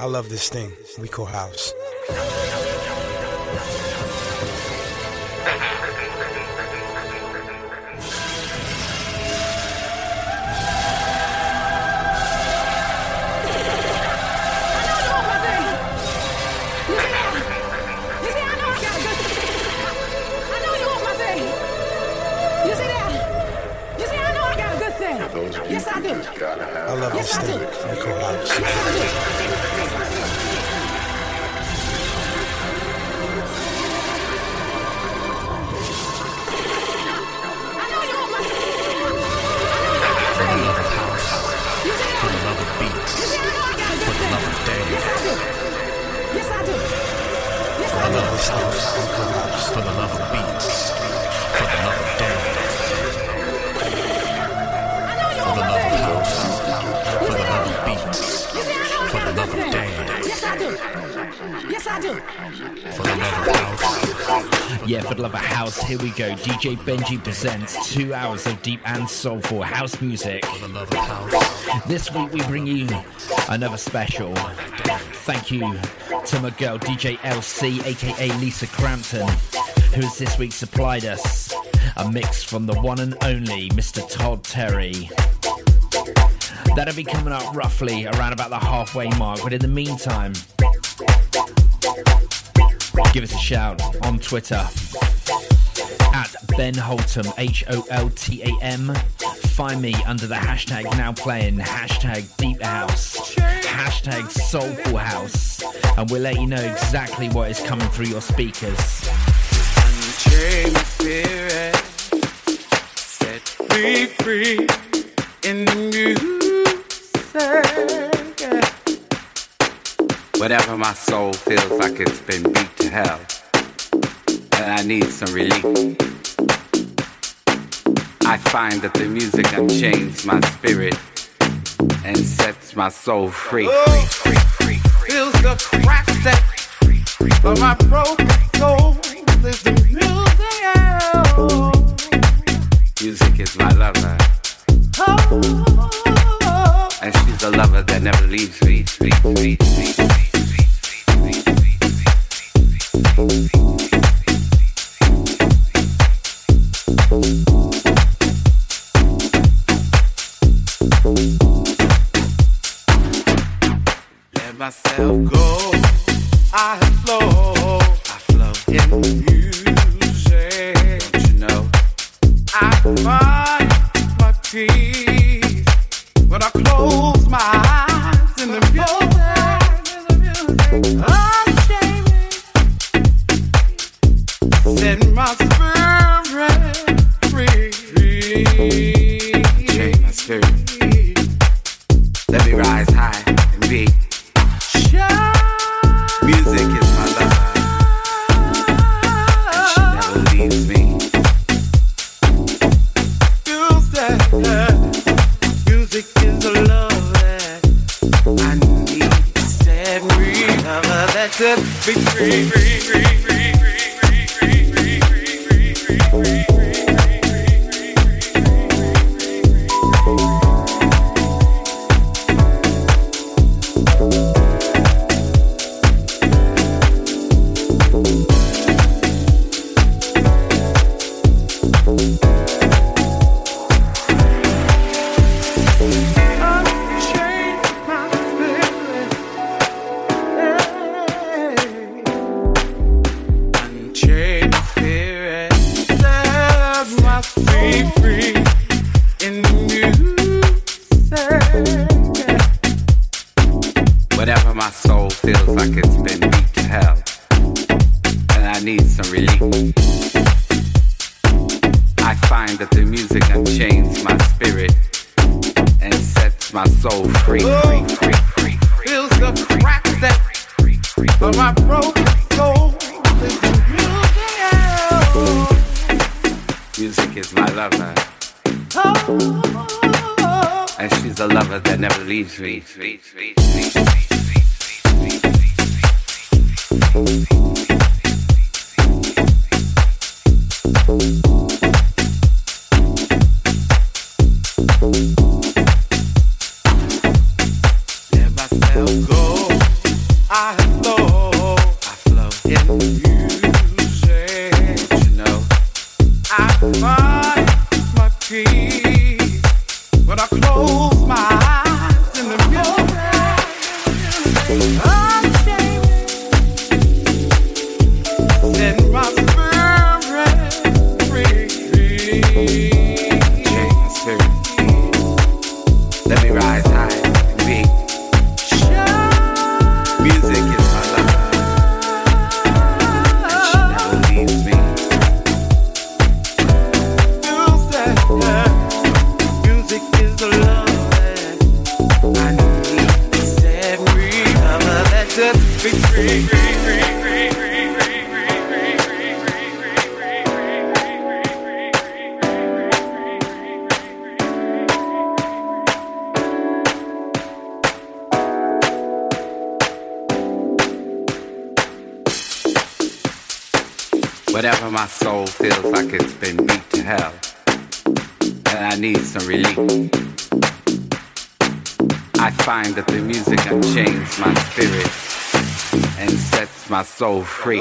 I love this thing we call house. Yes, I do. I love this thing. We call house. I know you want my love of house. For the love of beats. For the love of dance. Yes, I do. For the love of house. For the love of beats. For the love of dance. For the love of house, for the love of beats, for the love of dance. Yes, I do. Yes, I do. For the love of house. Yeah, for the love of house, here we go. DJ Benji presents 2 hours of deep and soulful house music. For the love of house. This week we bring you another special. Thank you to my girl DJ LC, aka Lisa Crampton, who has this week supplied us a mix from the one and only Mr. Todd Terry. That'll be coming up roughly around about the halfway mark, but in the meantime, give us a shout on Twitter at Ben Holtam, Holtam. Find me under the hashtag now playing, hashtag deep house, hashtag soulful house, and we'll let you know exactly what is coming through your speakers. Set me free in the music. Whatever my soul feels like it's been beat to hell, and I need some relief, I find that the music unchains my spirit and sets my soul free. Oh, feels the crack that of my broken soul is the music. Music is my lover, oh, and she's the lover that never leaves me. Let myself go. I flow. I flow in you. I find my peace when I close my eyes in the music. Unshaven, set my spirit free. Shame my spirit. Let me rise high and be. Music is my love, and she never leaves me. Music is the love that I need. Set me free, lover, that set me free, free, free, free, free, free, free, free, free, free, free. Sweet, sweet, sweet, sweet, sweet, sweet, sweet, sweet. Let myself go. So free.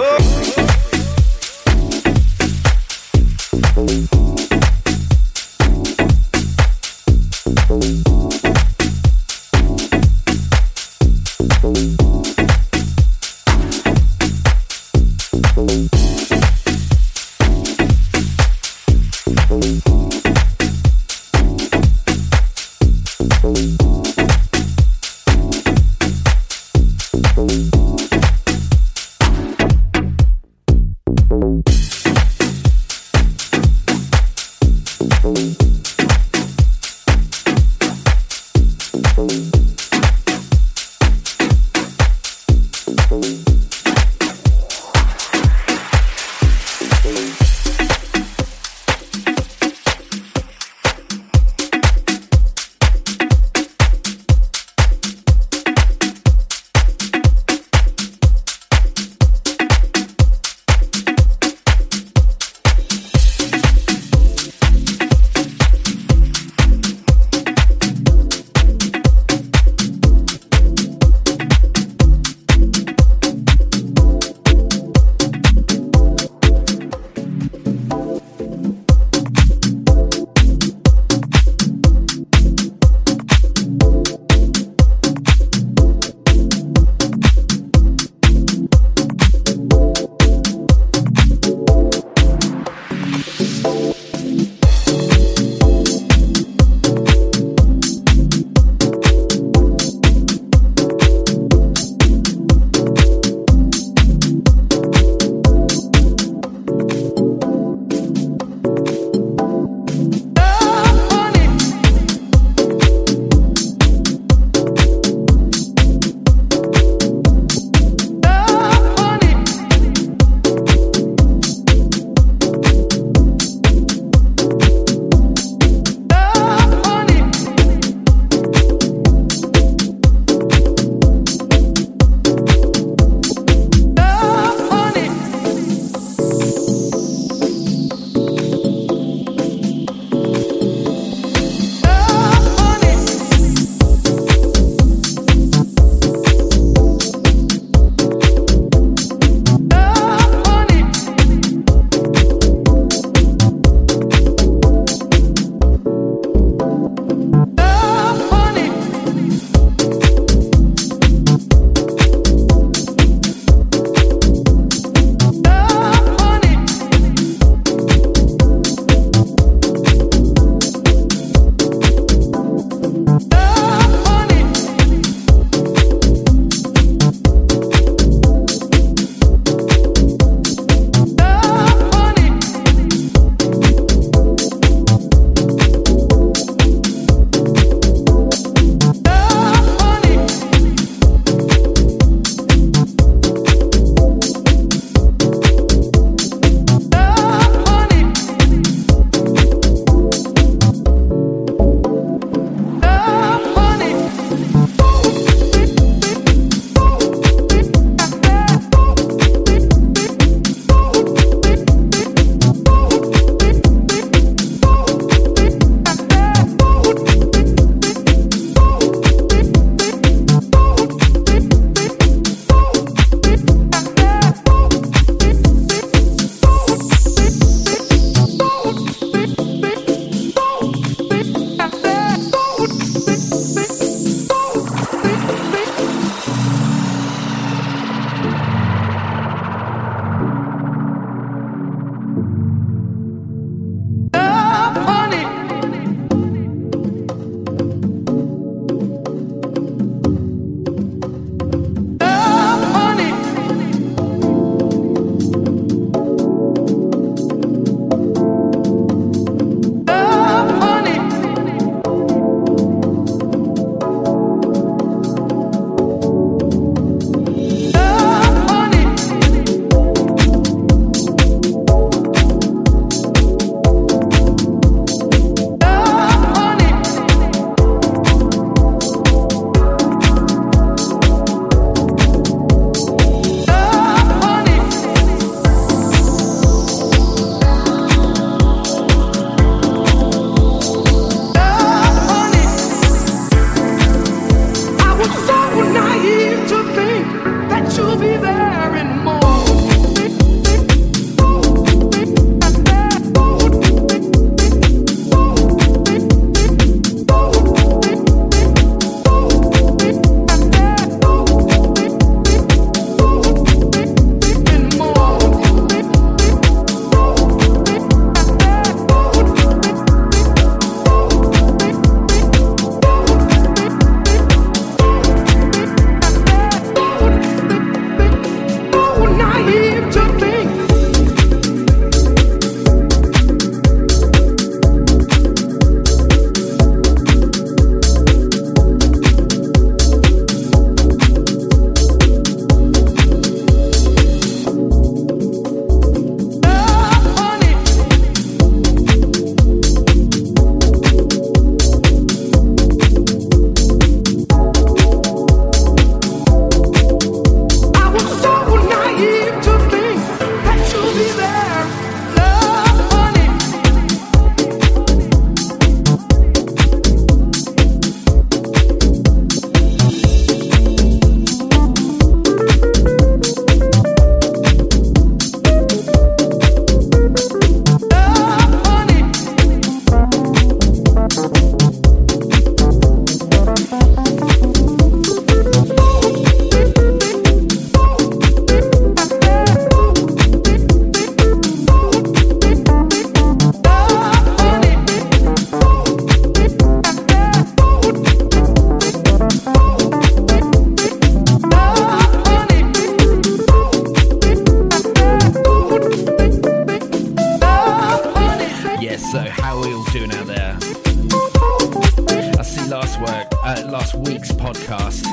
last week's podcast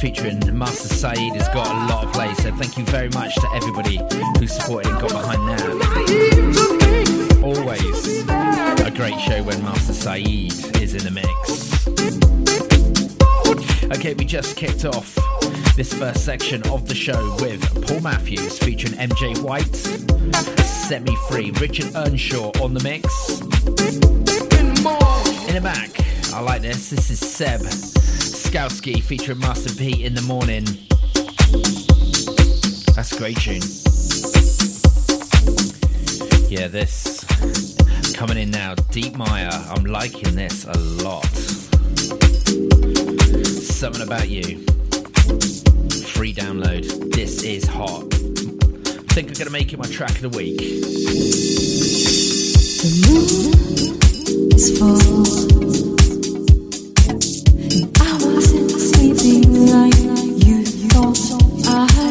featuring Master Said has got a lot of play, so thank you very much to everybody who supported and got behind that. Always a great show when Master Said is in the mix. Okay, we just kicked off this first section of the show with Paul Matthews featuring MJ White, Set Me Free, Richard Earnshaw on the mix. In the back, I like this. This is Seb Skowski featuring Master P in the Morning. That's a great tune. Yeah, this coming in now, D Meyer. I'm liking this a lot. Something About You. Free download. This is hot. I think I'm gonna make it my track of the week. The moon is full, and I wasn't sleeping like you thought I had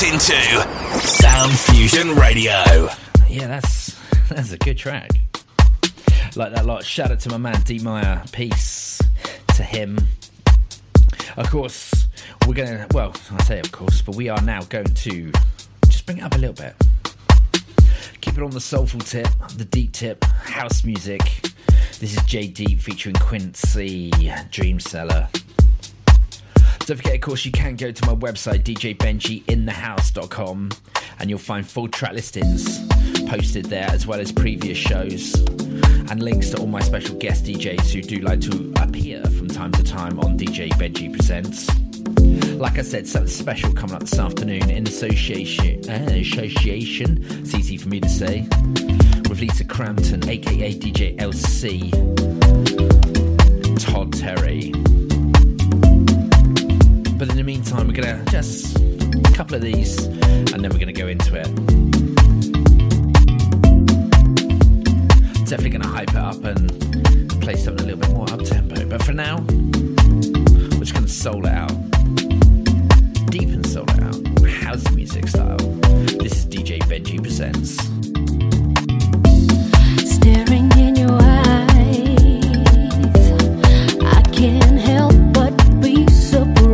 locked into Sound Fusion Radio. Yeah, that's a good track. Like that lot. Shout out to my man D Meyer. Peace to him. Of course, we're gonna. Well, I say of course, but we are now going to just bring it up a little bit. Keep it on the soulful tip, the deep tip, house music. This is JD featuring Quincy Dreamseller. Don't forget, of course, you can go to my website, DJBenjiInTheHouse.com, and you'll find full track listings posted there, as well as previous shows and links to all my special guest DJs who do like to appear from time to time on DJ Benji Presents. Like I said, something special coming up this afternoon in association, it's easy for me to say, with Lisa Crampton, aka DJ LC, Todd Terry. But in the meantime, we're going to just a couple of these and then we're going to go into it. Definitely going to hype it up and play something a little bit more up-tempo. But for now, we're just going to soul it out. Deep and soul it out. House music style. This is DJ Benji Presents. Staring in your eyes, I can't help but be surprised.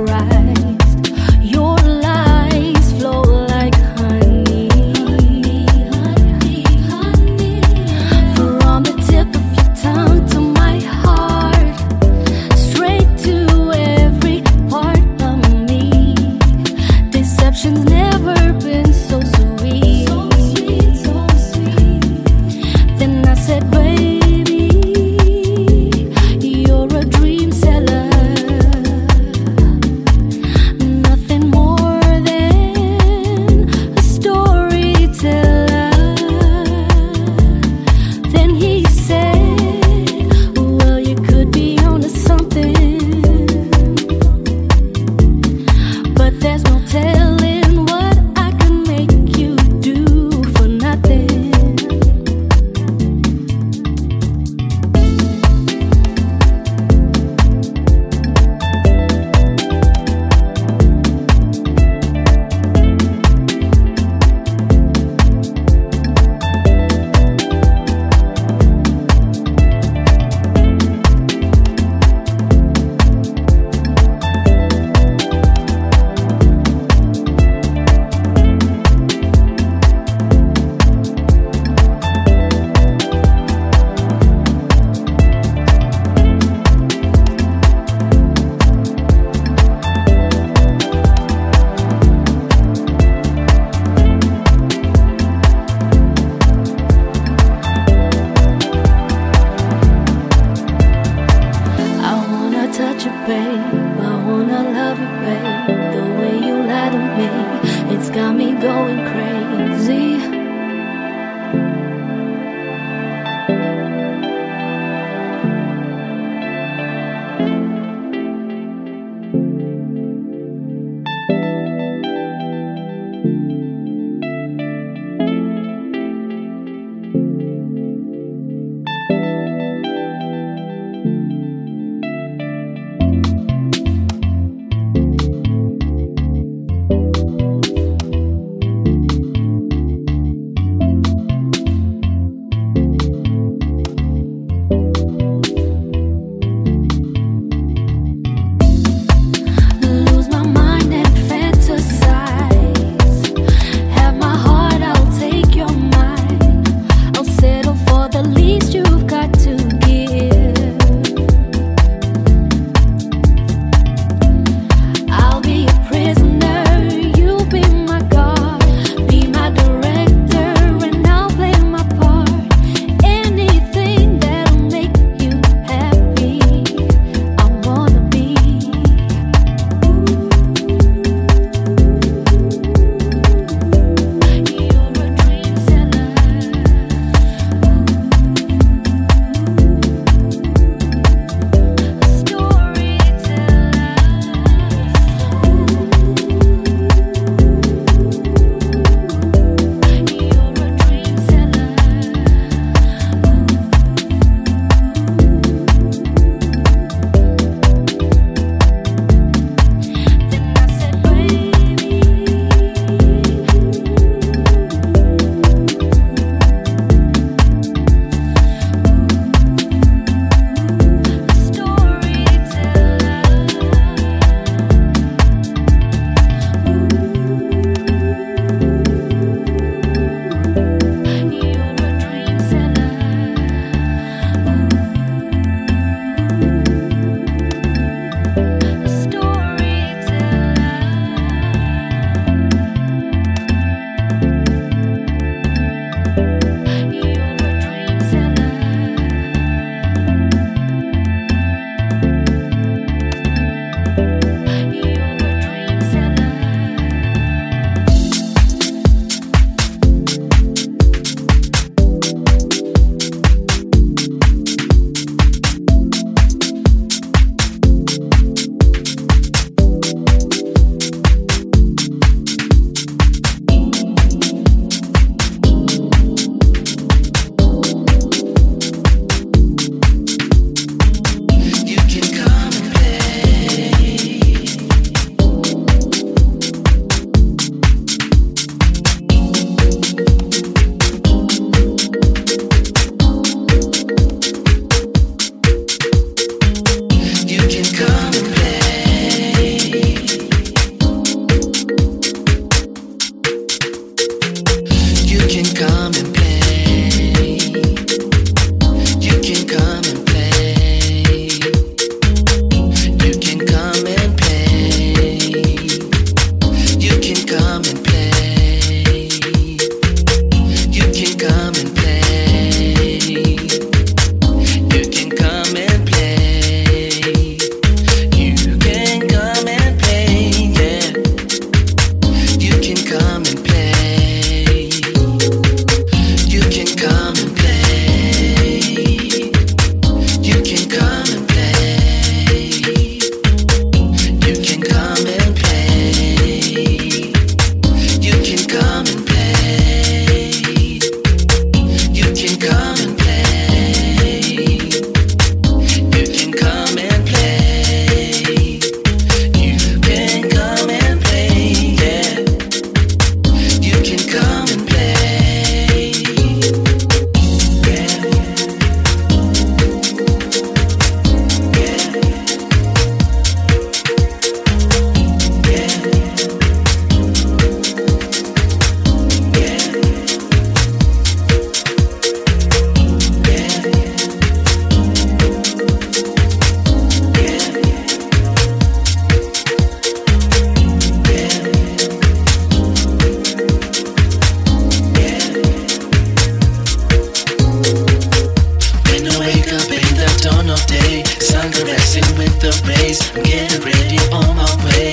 on my way.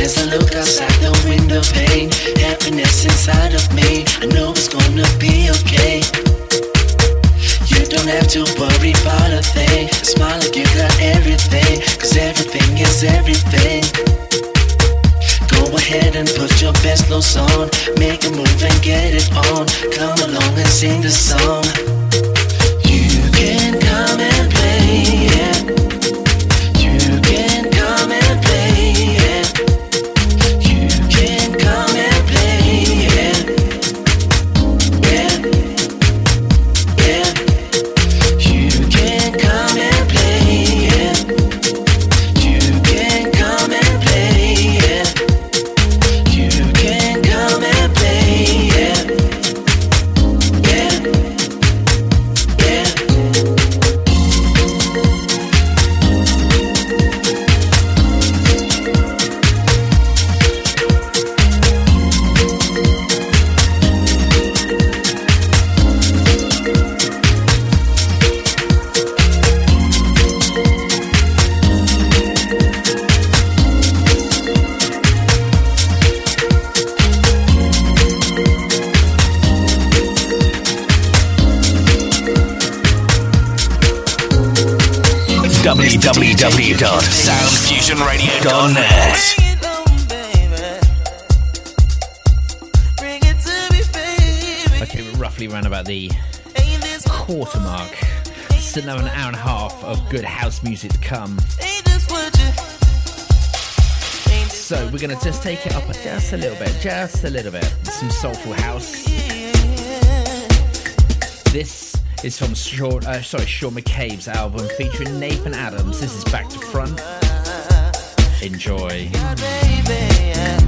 As I look outside the window pane, happiness inside of me, I know it's gonna be okay. You don't have to worry about a thing. A smile like you got everything, cause everything is everything. Go ahead and put your best clothes on, make a move and get it on. Come along and sing the song. You can come and play, yeah. www.soundfusionradio.net Okay, we're roughly around about the quarter mark. Still have an hour and a half of good house music to come. So we're going to just take it up just a little bit, Some soulful house. This is from Sean McCabe's album featuring Nathan Adams. This is Back to Front. Enjoy. Yeah, baby, yeah.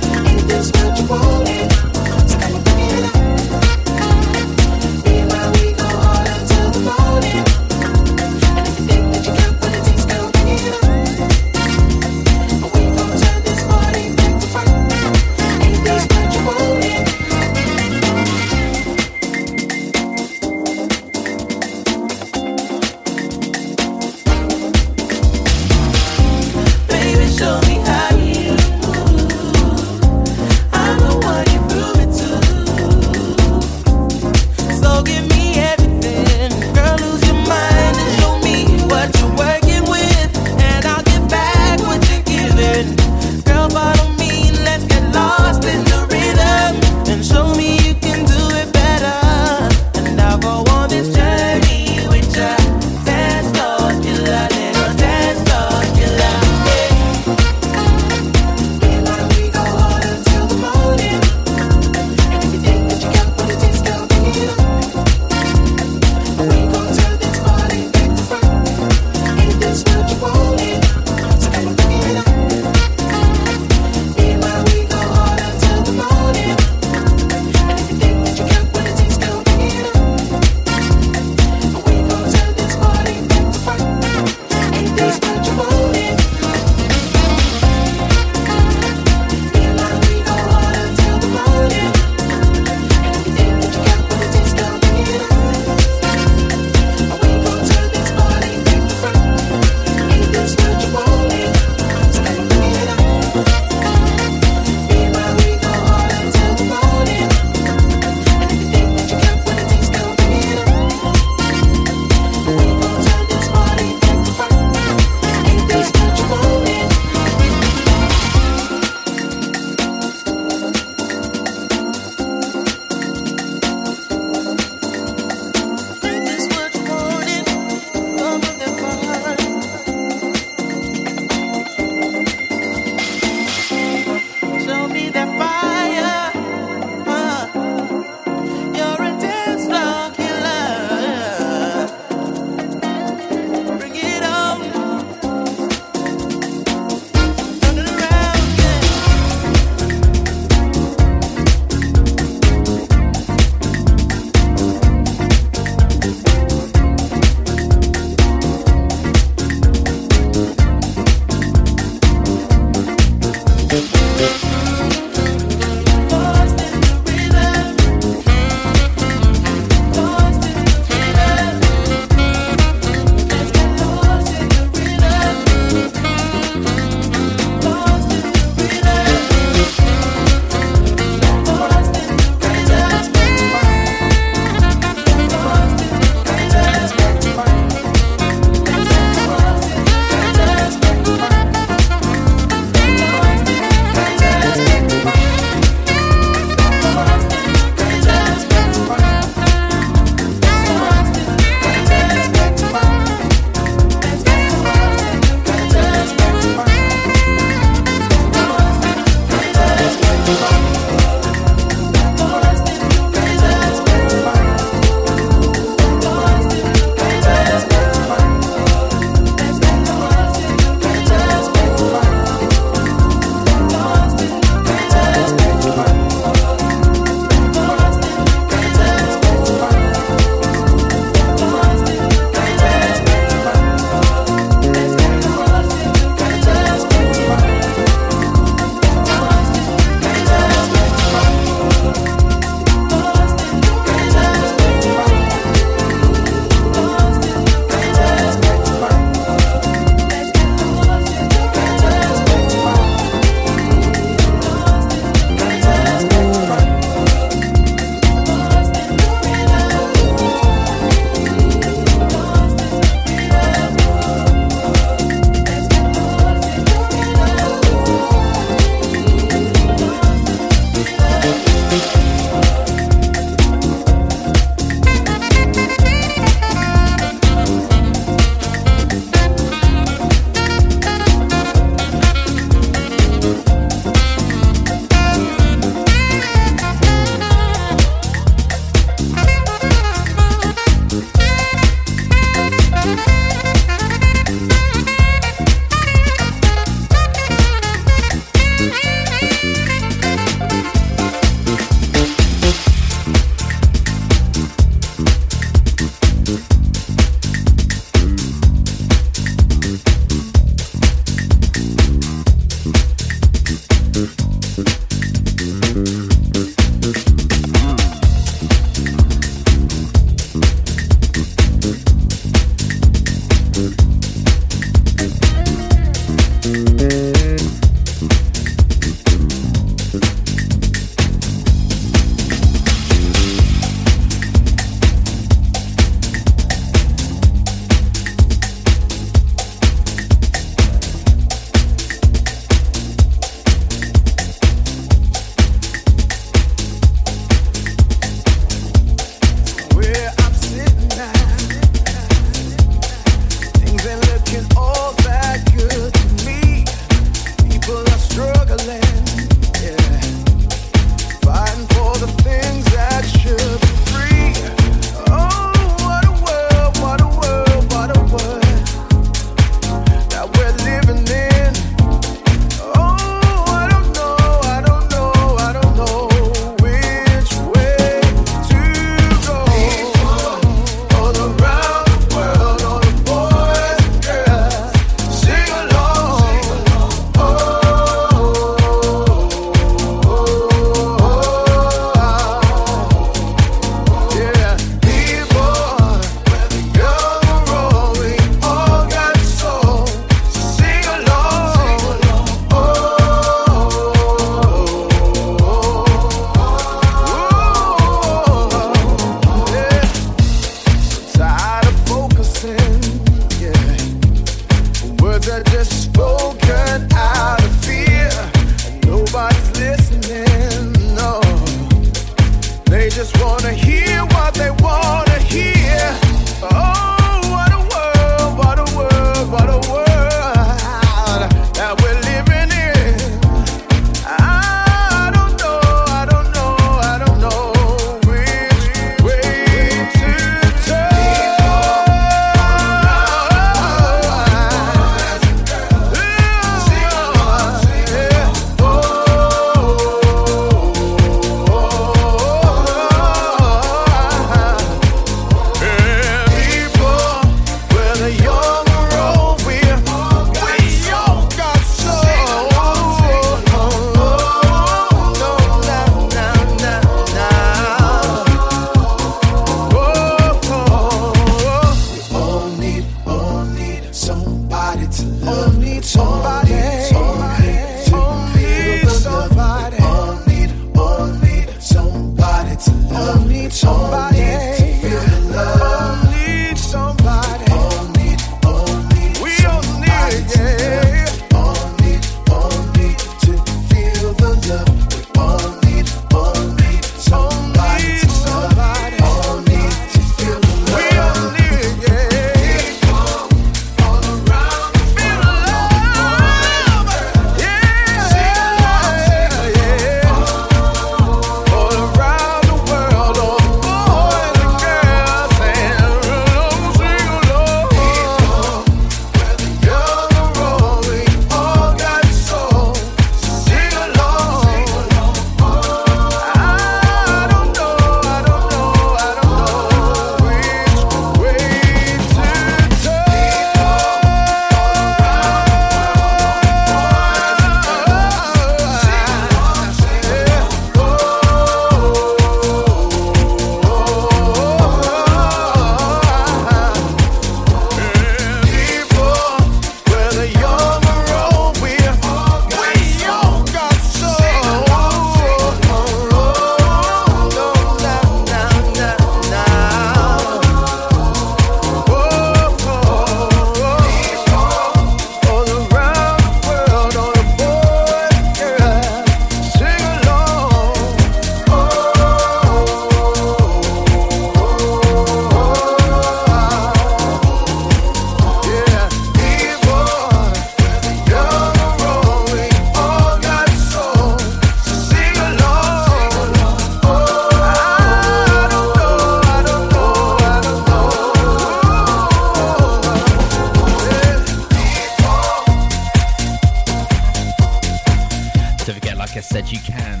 Don't forget, like I said, you can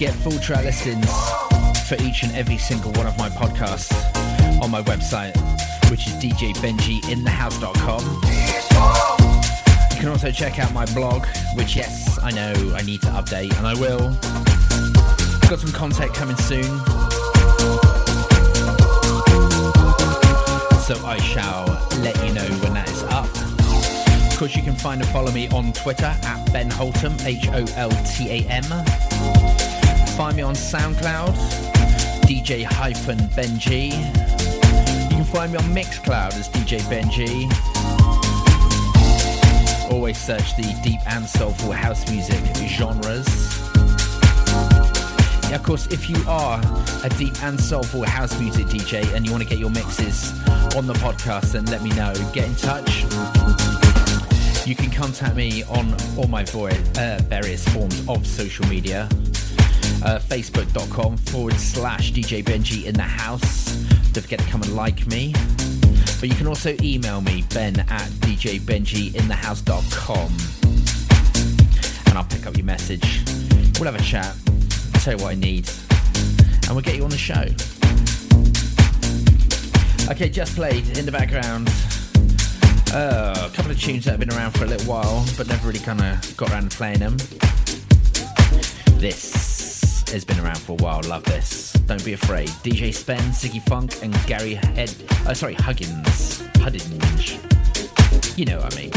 get full track listings for each and every single one of my podcasts on my website, which is DJBenjiInTheHouse.com. You can also check out my blog, which, yes, I know I need to update, and I will. I've got some content coming soon, so I shall let you know when that is up. Of course, you can find and follow me on Twitter at Ben Holtam, H-O-L-T-A-M. Find me on SoundCloud, DJ-Benji. You can find me on Mixcloud as DJ Benji. Always search the deep and soulful house music genres. Yeah, of course, if you are a deep and soulful house music DJ and you want to get your mixes on the podcast, then let me know. Get in touch. You can contact me on all my various forms of social media. Facebook.com/DJBenjiInTheHouse. Don't forget to come and like me. But you can also email me, ben@DJBenjiInTheHouse.com, and I'll pick up your message. We'll have a chat, I'll tell you what I need, and we'll get you on the show. Okay, just played in the background a couple of tunes that have been around for a little while, but never really kind of got around to playing them. This has been around for a while, love this. Don't be afraid. DJ Spen, Siggy Funk, and Gary Head. Huddinge. You know what I mean.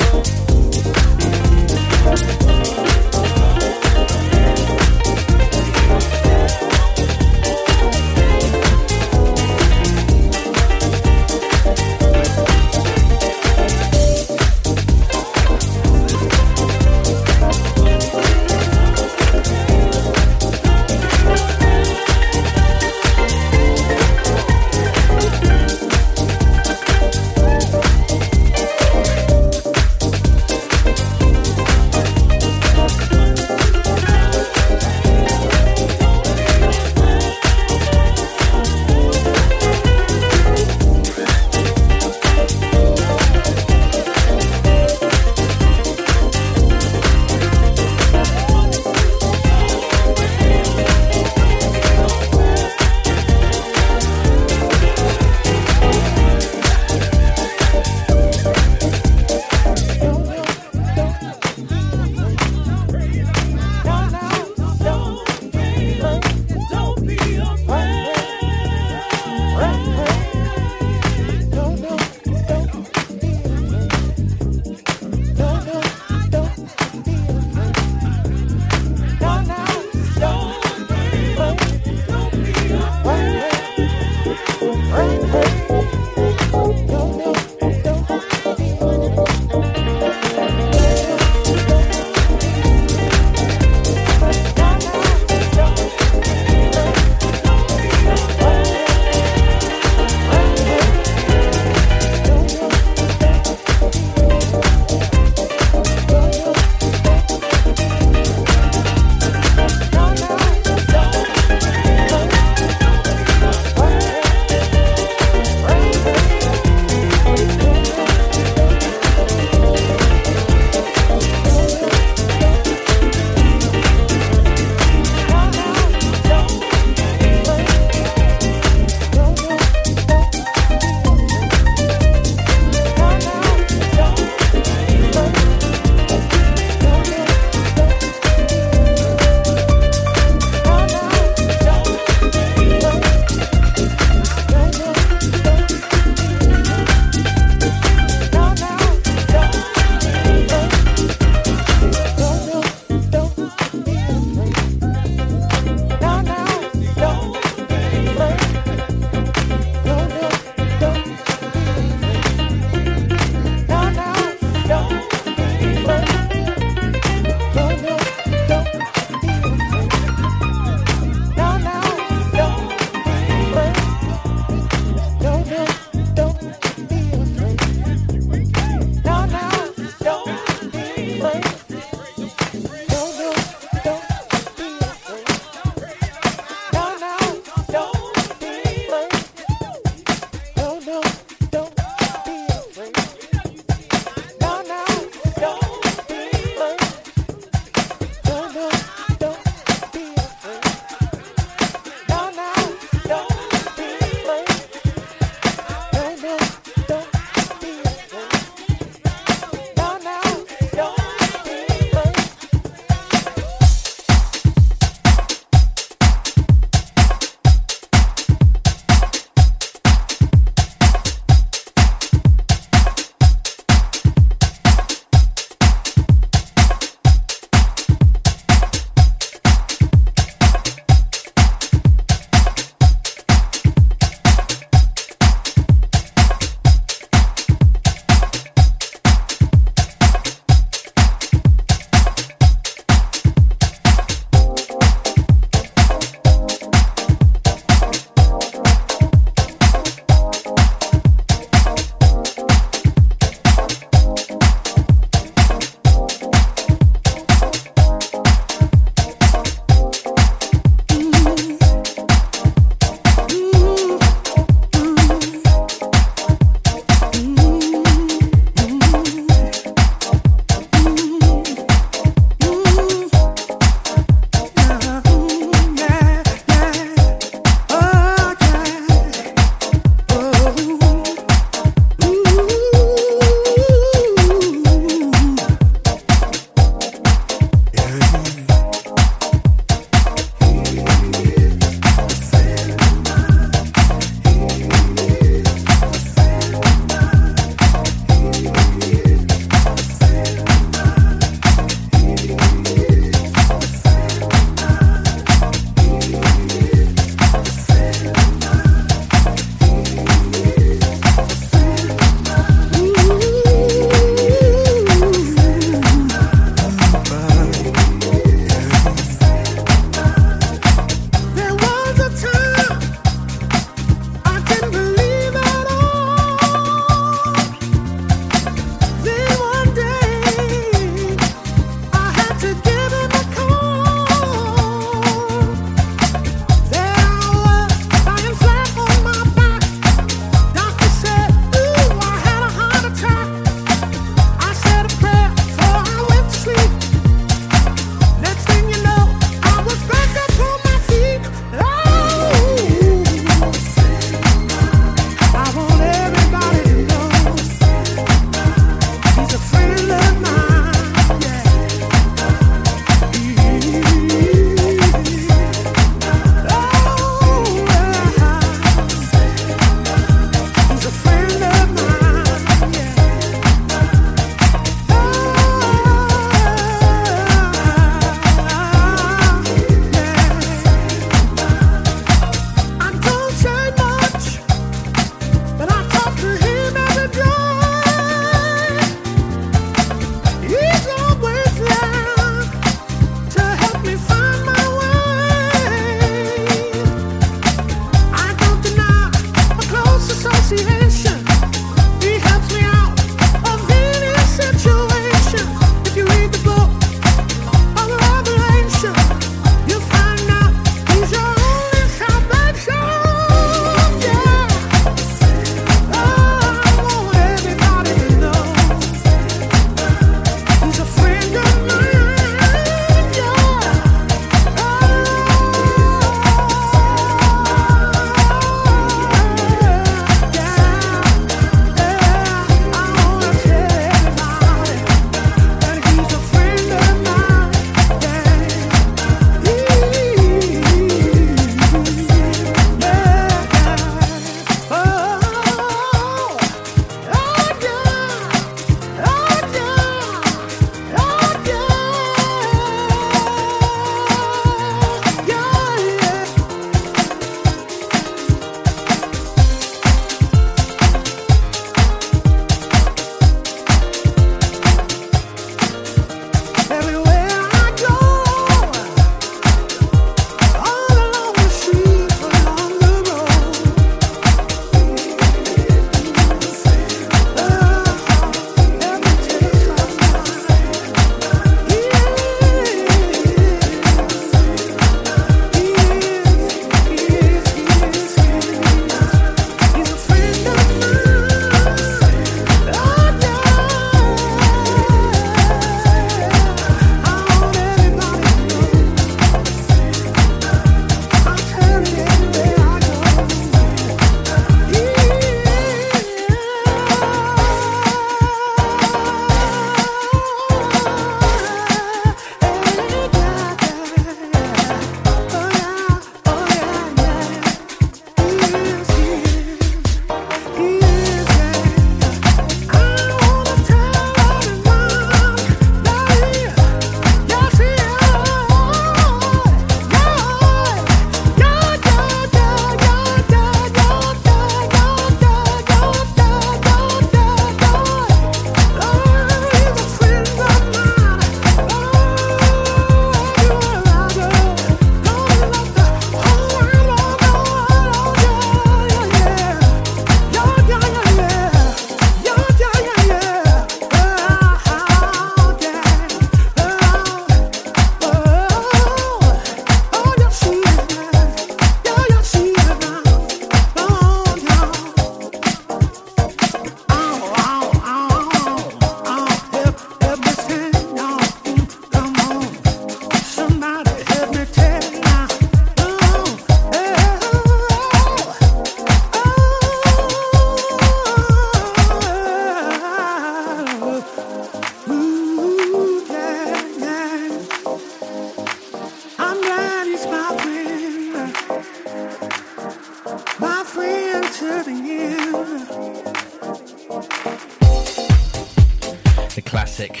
The classic,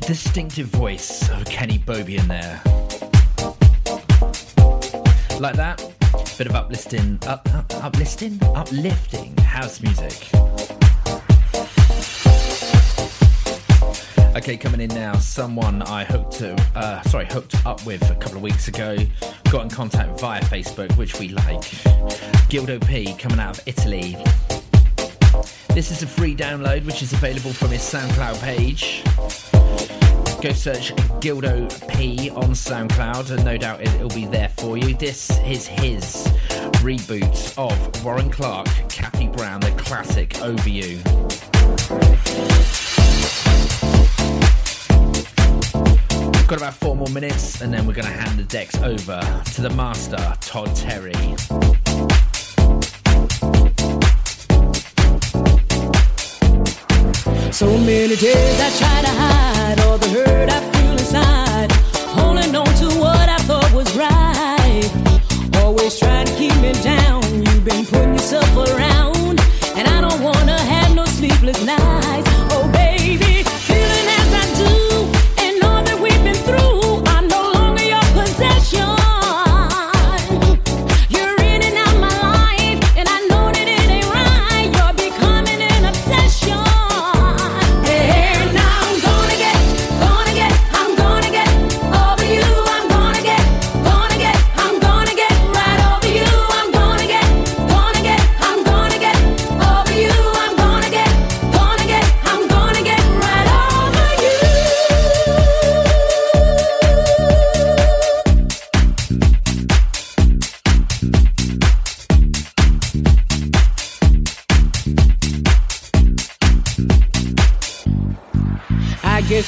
distinctive voice of Kenny Bobian there. Like that, bit of uplifting house music. Okay, coming in now, someone I hooked up with a couple of weeks ago, got in contact via Facebook, which we like. Gildo P, coming out of Italy. This is a free download, which is available from his SoundCloud page. Go search Gildo P on SoundCloud, and no doubt it'll be there for you. This is his reboot of Warren Clark, Kathy Brown, the classic Over You. Got about 4 more minutes and then we're going to hand the decks over to the master, Todd Terry. So many days I try to hide all the hurt I feel inside, holding on to what I thought was right, always trying to keep me down. You've been putting yourself around and I don't want to have no sleepless nights. Oh baby, feeling as I do,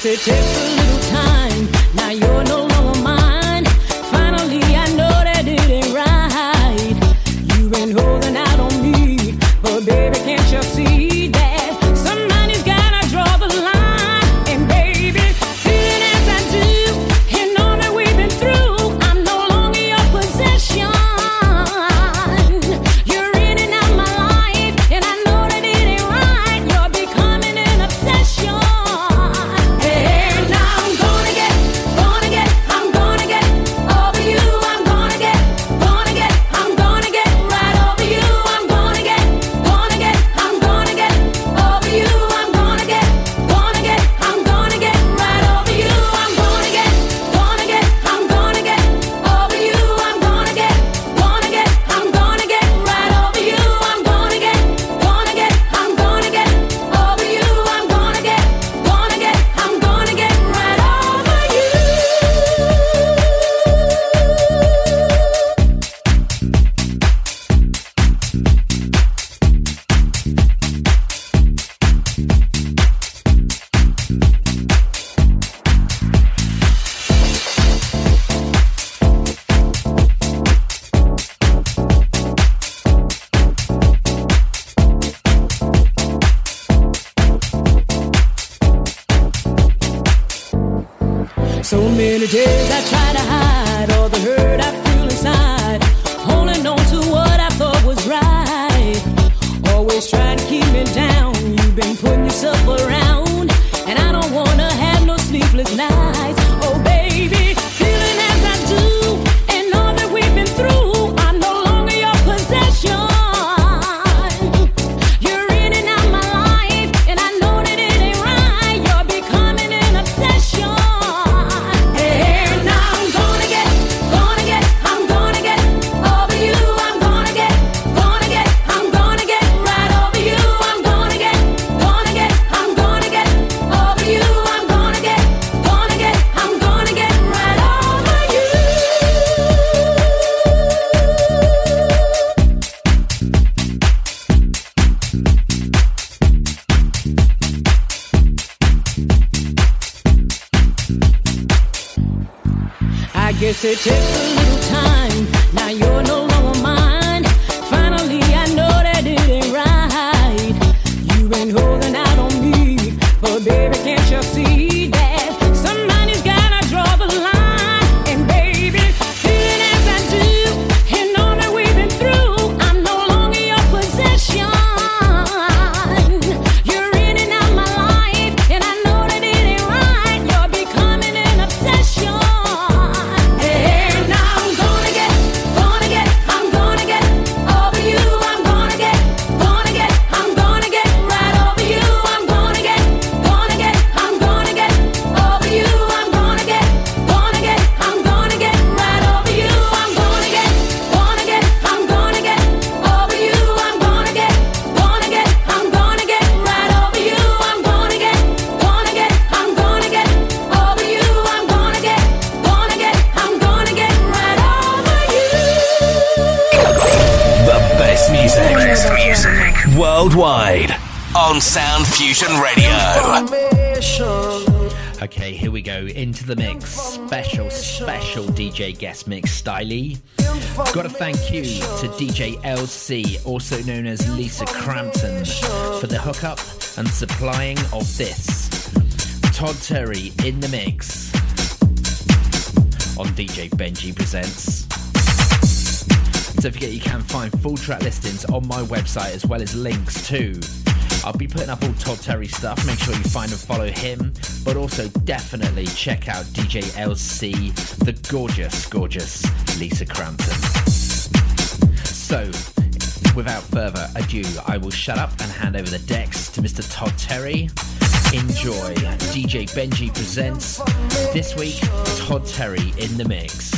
it takes a little time. Now you're no longer mine. Finally, I know that it ain't right. You've been holding out on me, but baby, can't you see that somebody's gotta draw the line? And baby, feeling as I do, and all that we've been through, I'm no longer your possession. You're in and out my life, and I know that it ain't right. You're becoming an obsession. It takes a little time. Now you're no longer mine. Finally, I know that it ain't right. You've been holding out on me, but baby, can't you see that somebody's gotta draw the line? And baby, feeling as I do, and all that we've been through, I'm no longer your possession. You're on Sound Fusion Radio. Okay, here we go, into the mix. Special DJ guest mix, Stylee. Gotta thank you to DJ LC, also known as Lisa Crampton, for the hookup and supplying of this. Todd Terry in the mix on DJ Benji Presents. Don't forget you can find full track listings on my website as well as links too. I'll be putting up all Todd Terry stuff. Make sure you find and follow him, but also definitely check out DJ LC, the gorgeous Lisa Crampton. So, without further ado, I will shut up and hand over the decks to Mr. Todd Terry. Enjoy DJ Benji Presents. This week, Todd Terry in the mix.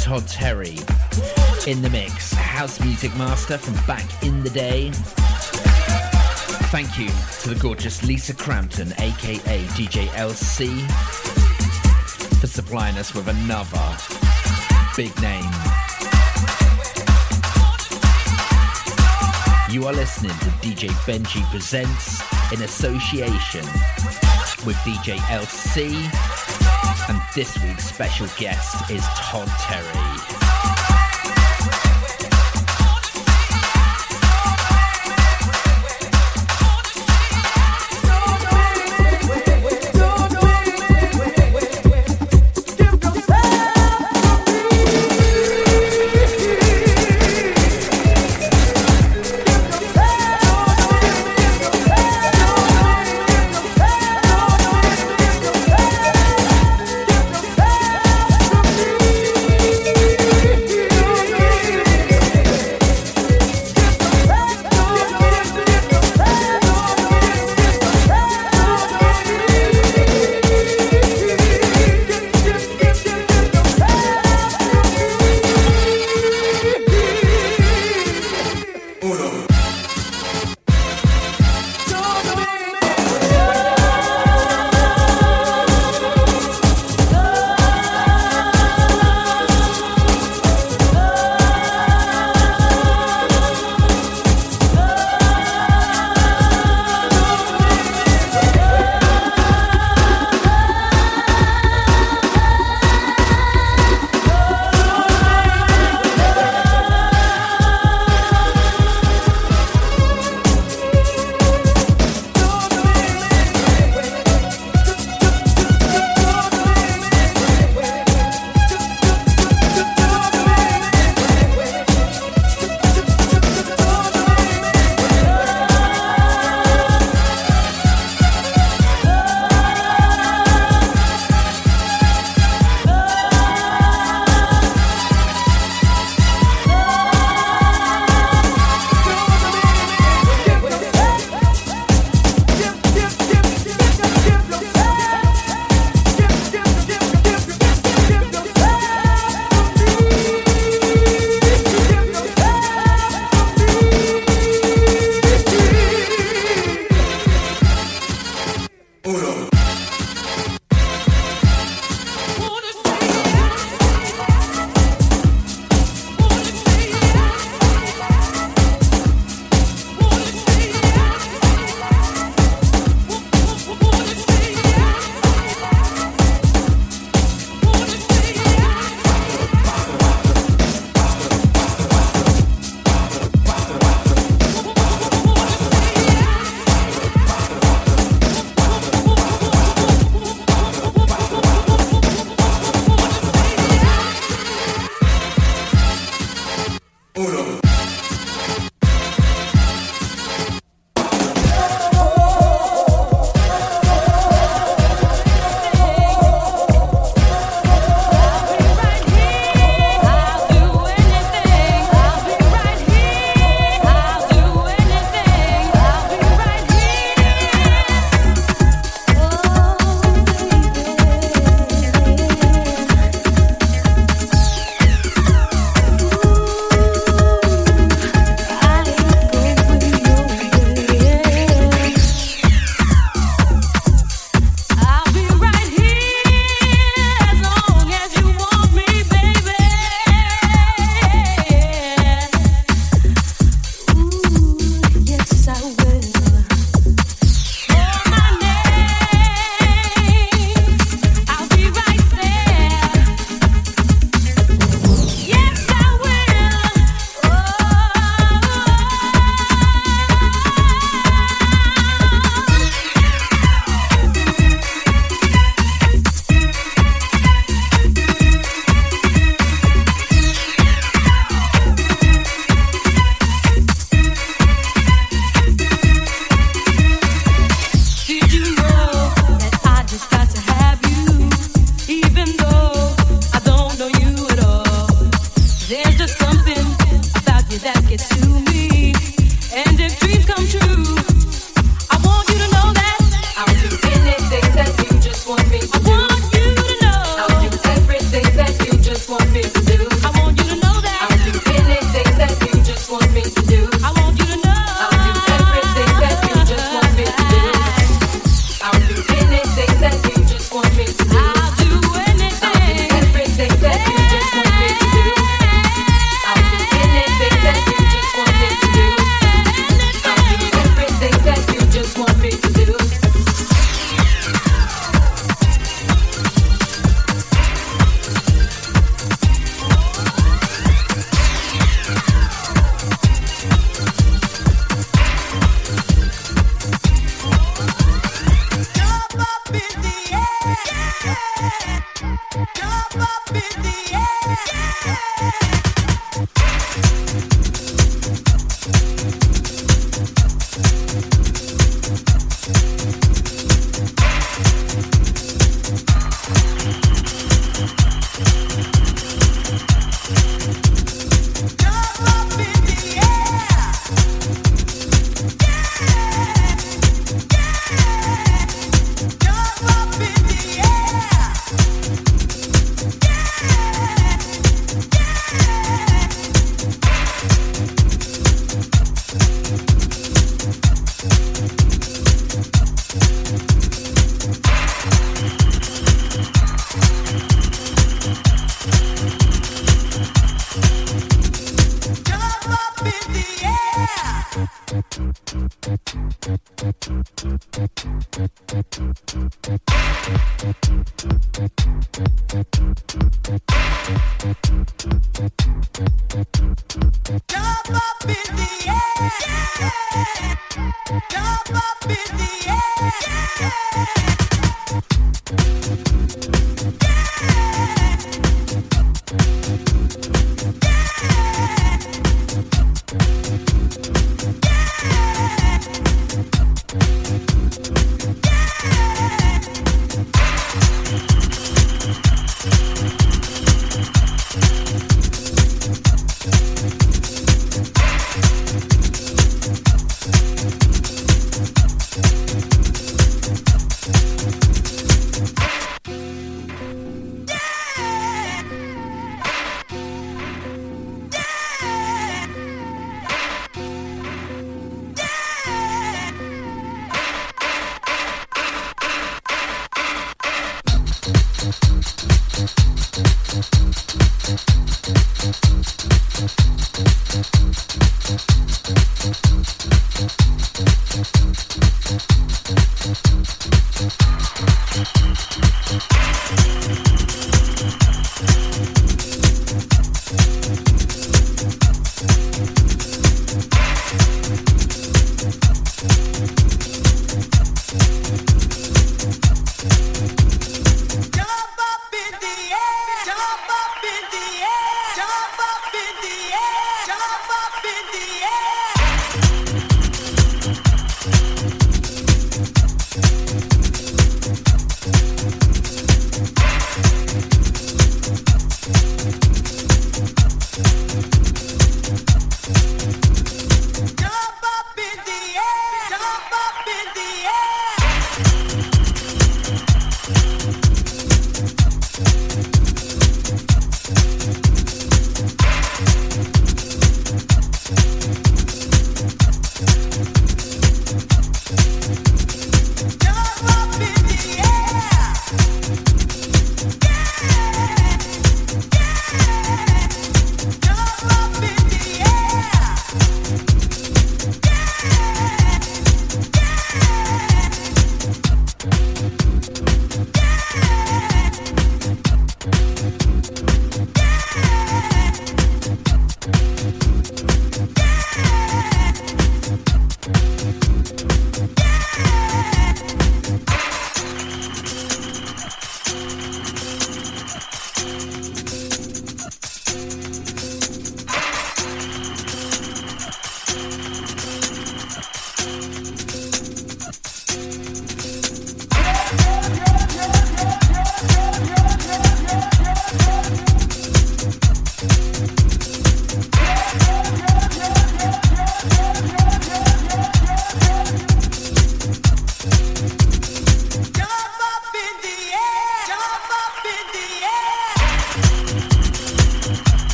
Todd Terry in the mix, house music master from back in the day. Thank you to the gorgeous Lisa Crampton, aka DJ LC, for supplying us with another big name. You are listening to DJ Benji Presents in association with DJ LC. And this week's special guest is Todd Terry.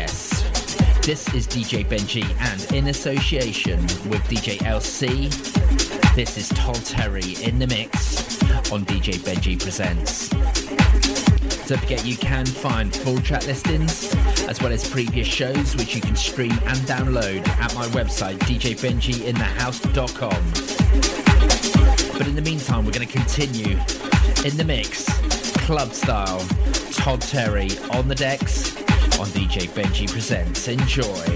yes. This is DJ Benji, and in association with DJ LC, this is Todd Terry in the mix on DJ Benji Presents. Don't forget you can find full track listings as well as previous shows, which you can stream and download at my website DJBenjiInTheHouse.com. But in the meantime, we're going to continue in the mix, club style, Todd Terry on the decks on DJ Benji Presents. Enjoy.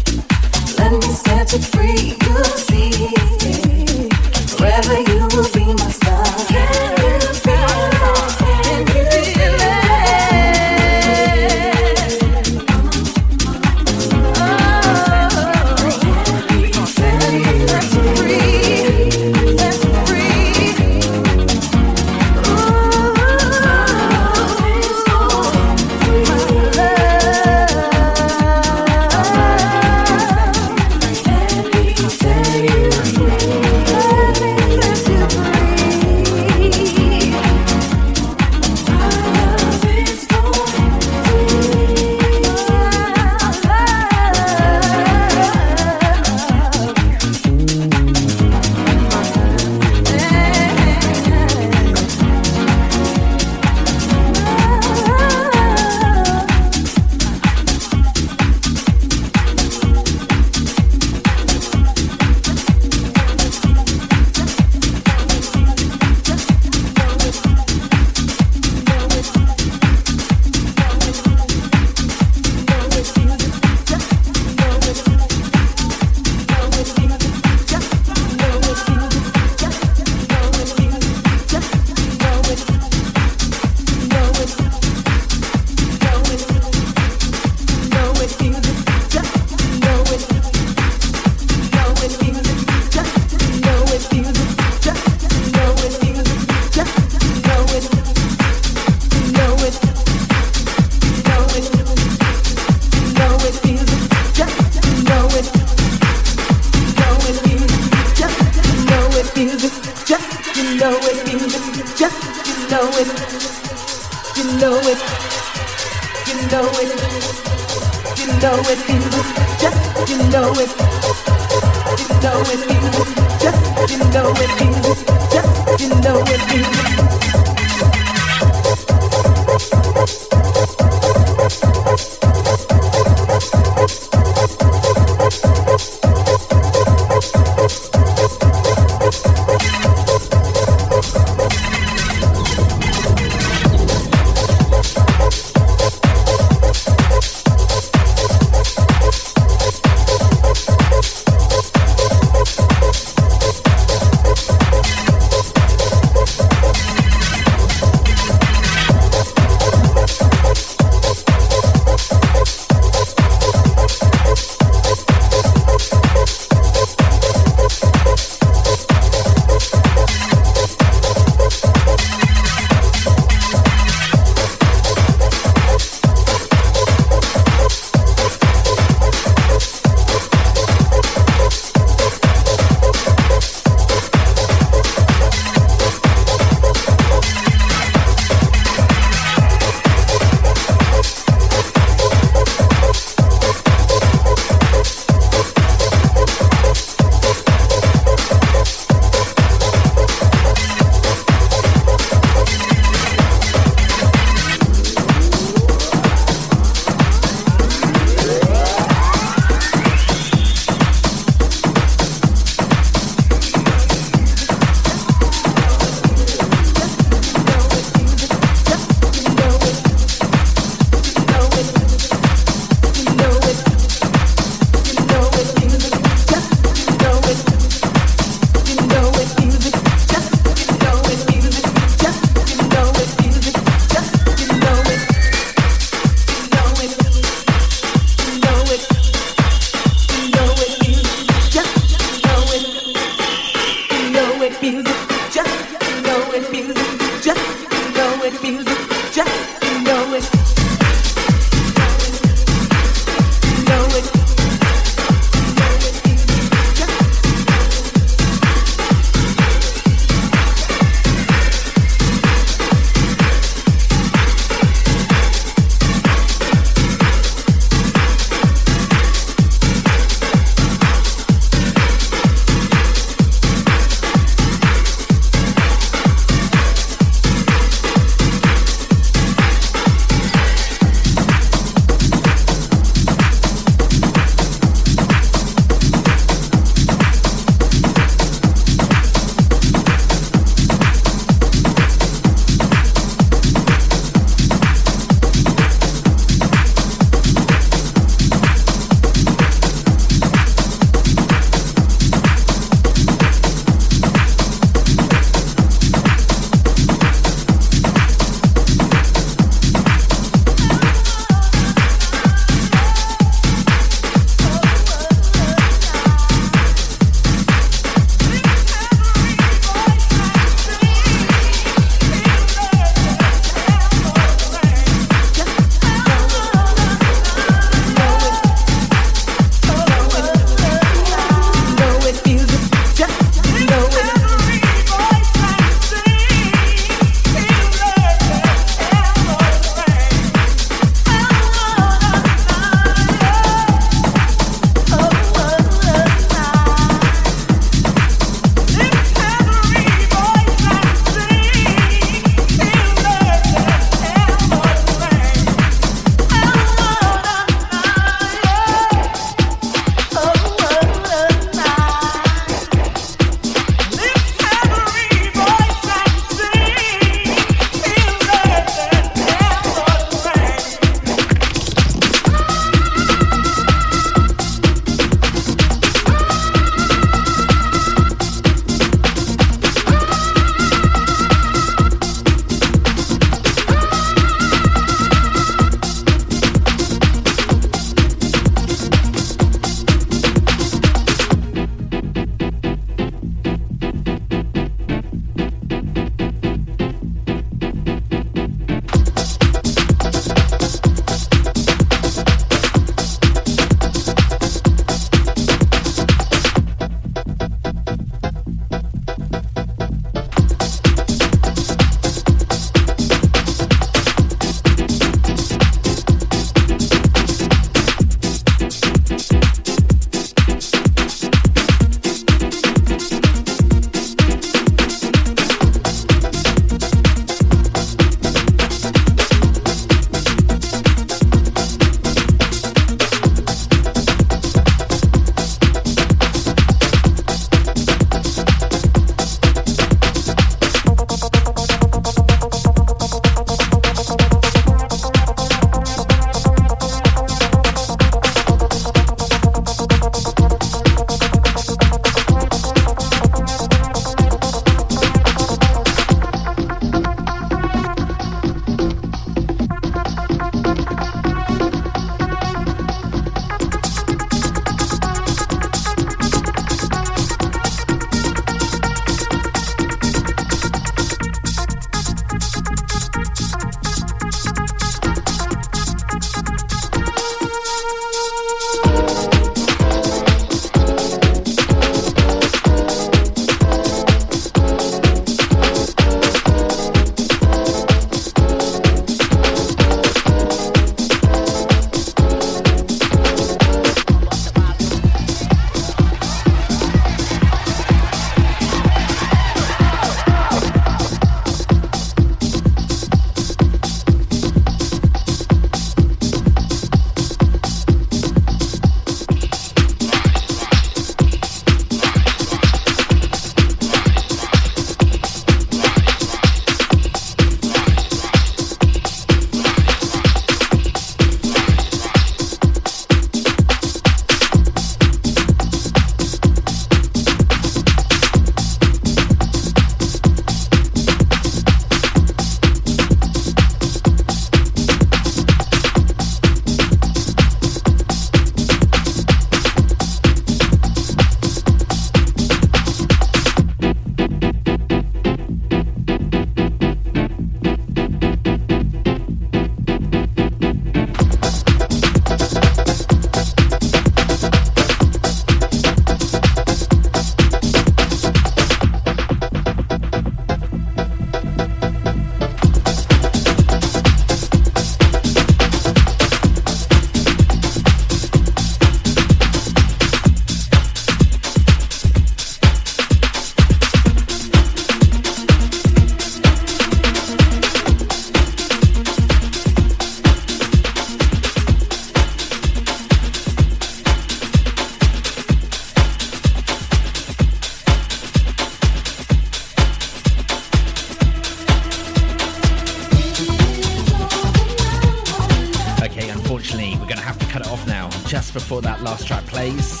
just before that last track plays.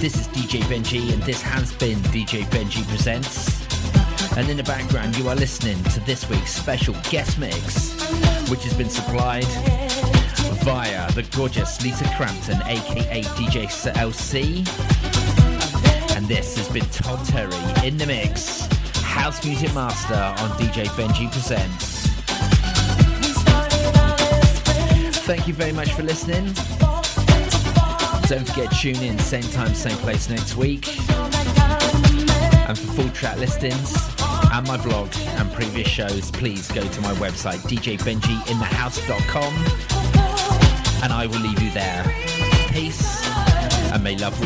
This is DJ Benji, and this has been DJ Benji Presents. And in the background, you are listening to this week's special guest mix, which has been supplied via the gorgeous Lisa Crampton, aka DJ LC. And this has been Todd Terry in the mix, house music master on DJ Benji Presents. Thank you very much for listening. Don't forget, tune in same time, same place next week. And for full track listings and my blog and previous shows, please go to my website, DJBenjiInTheHouse.com. And I will leave you there. Peace, and may love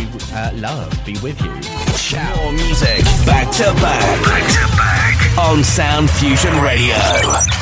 be with you. Ciao. More music back to back on Sound Fusion Radio.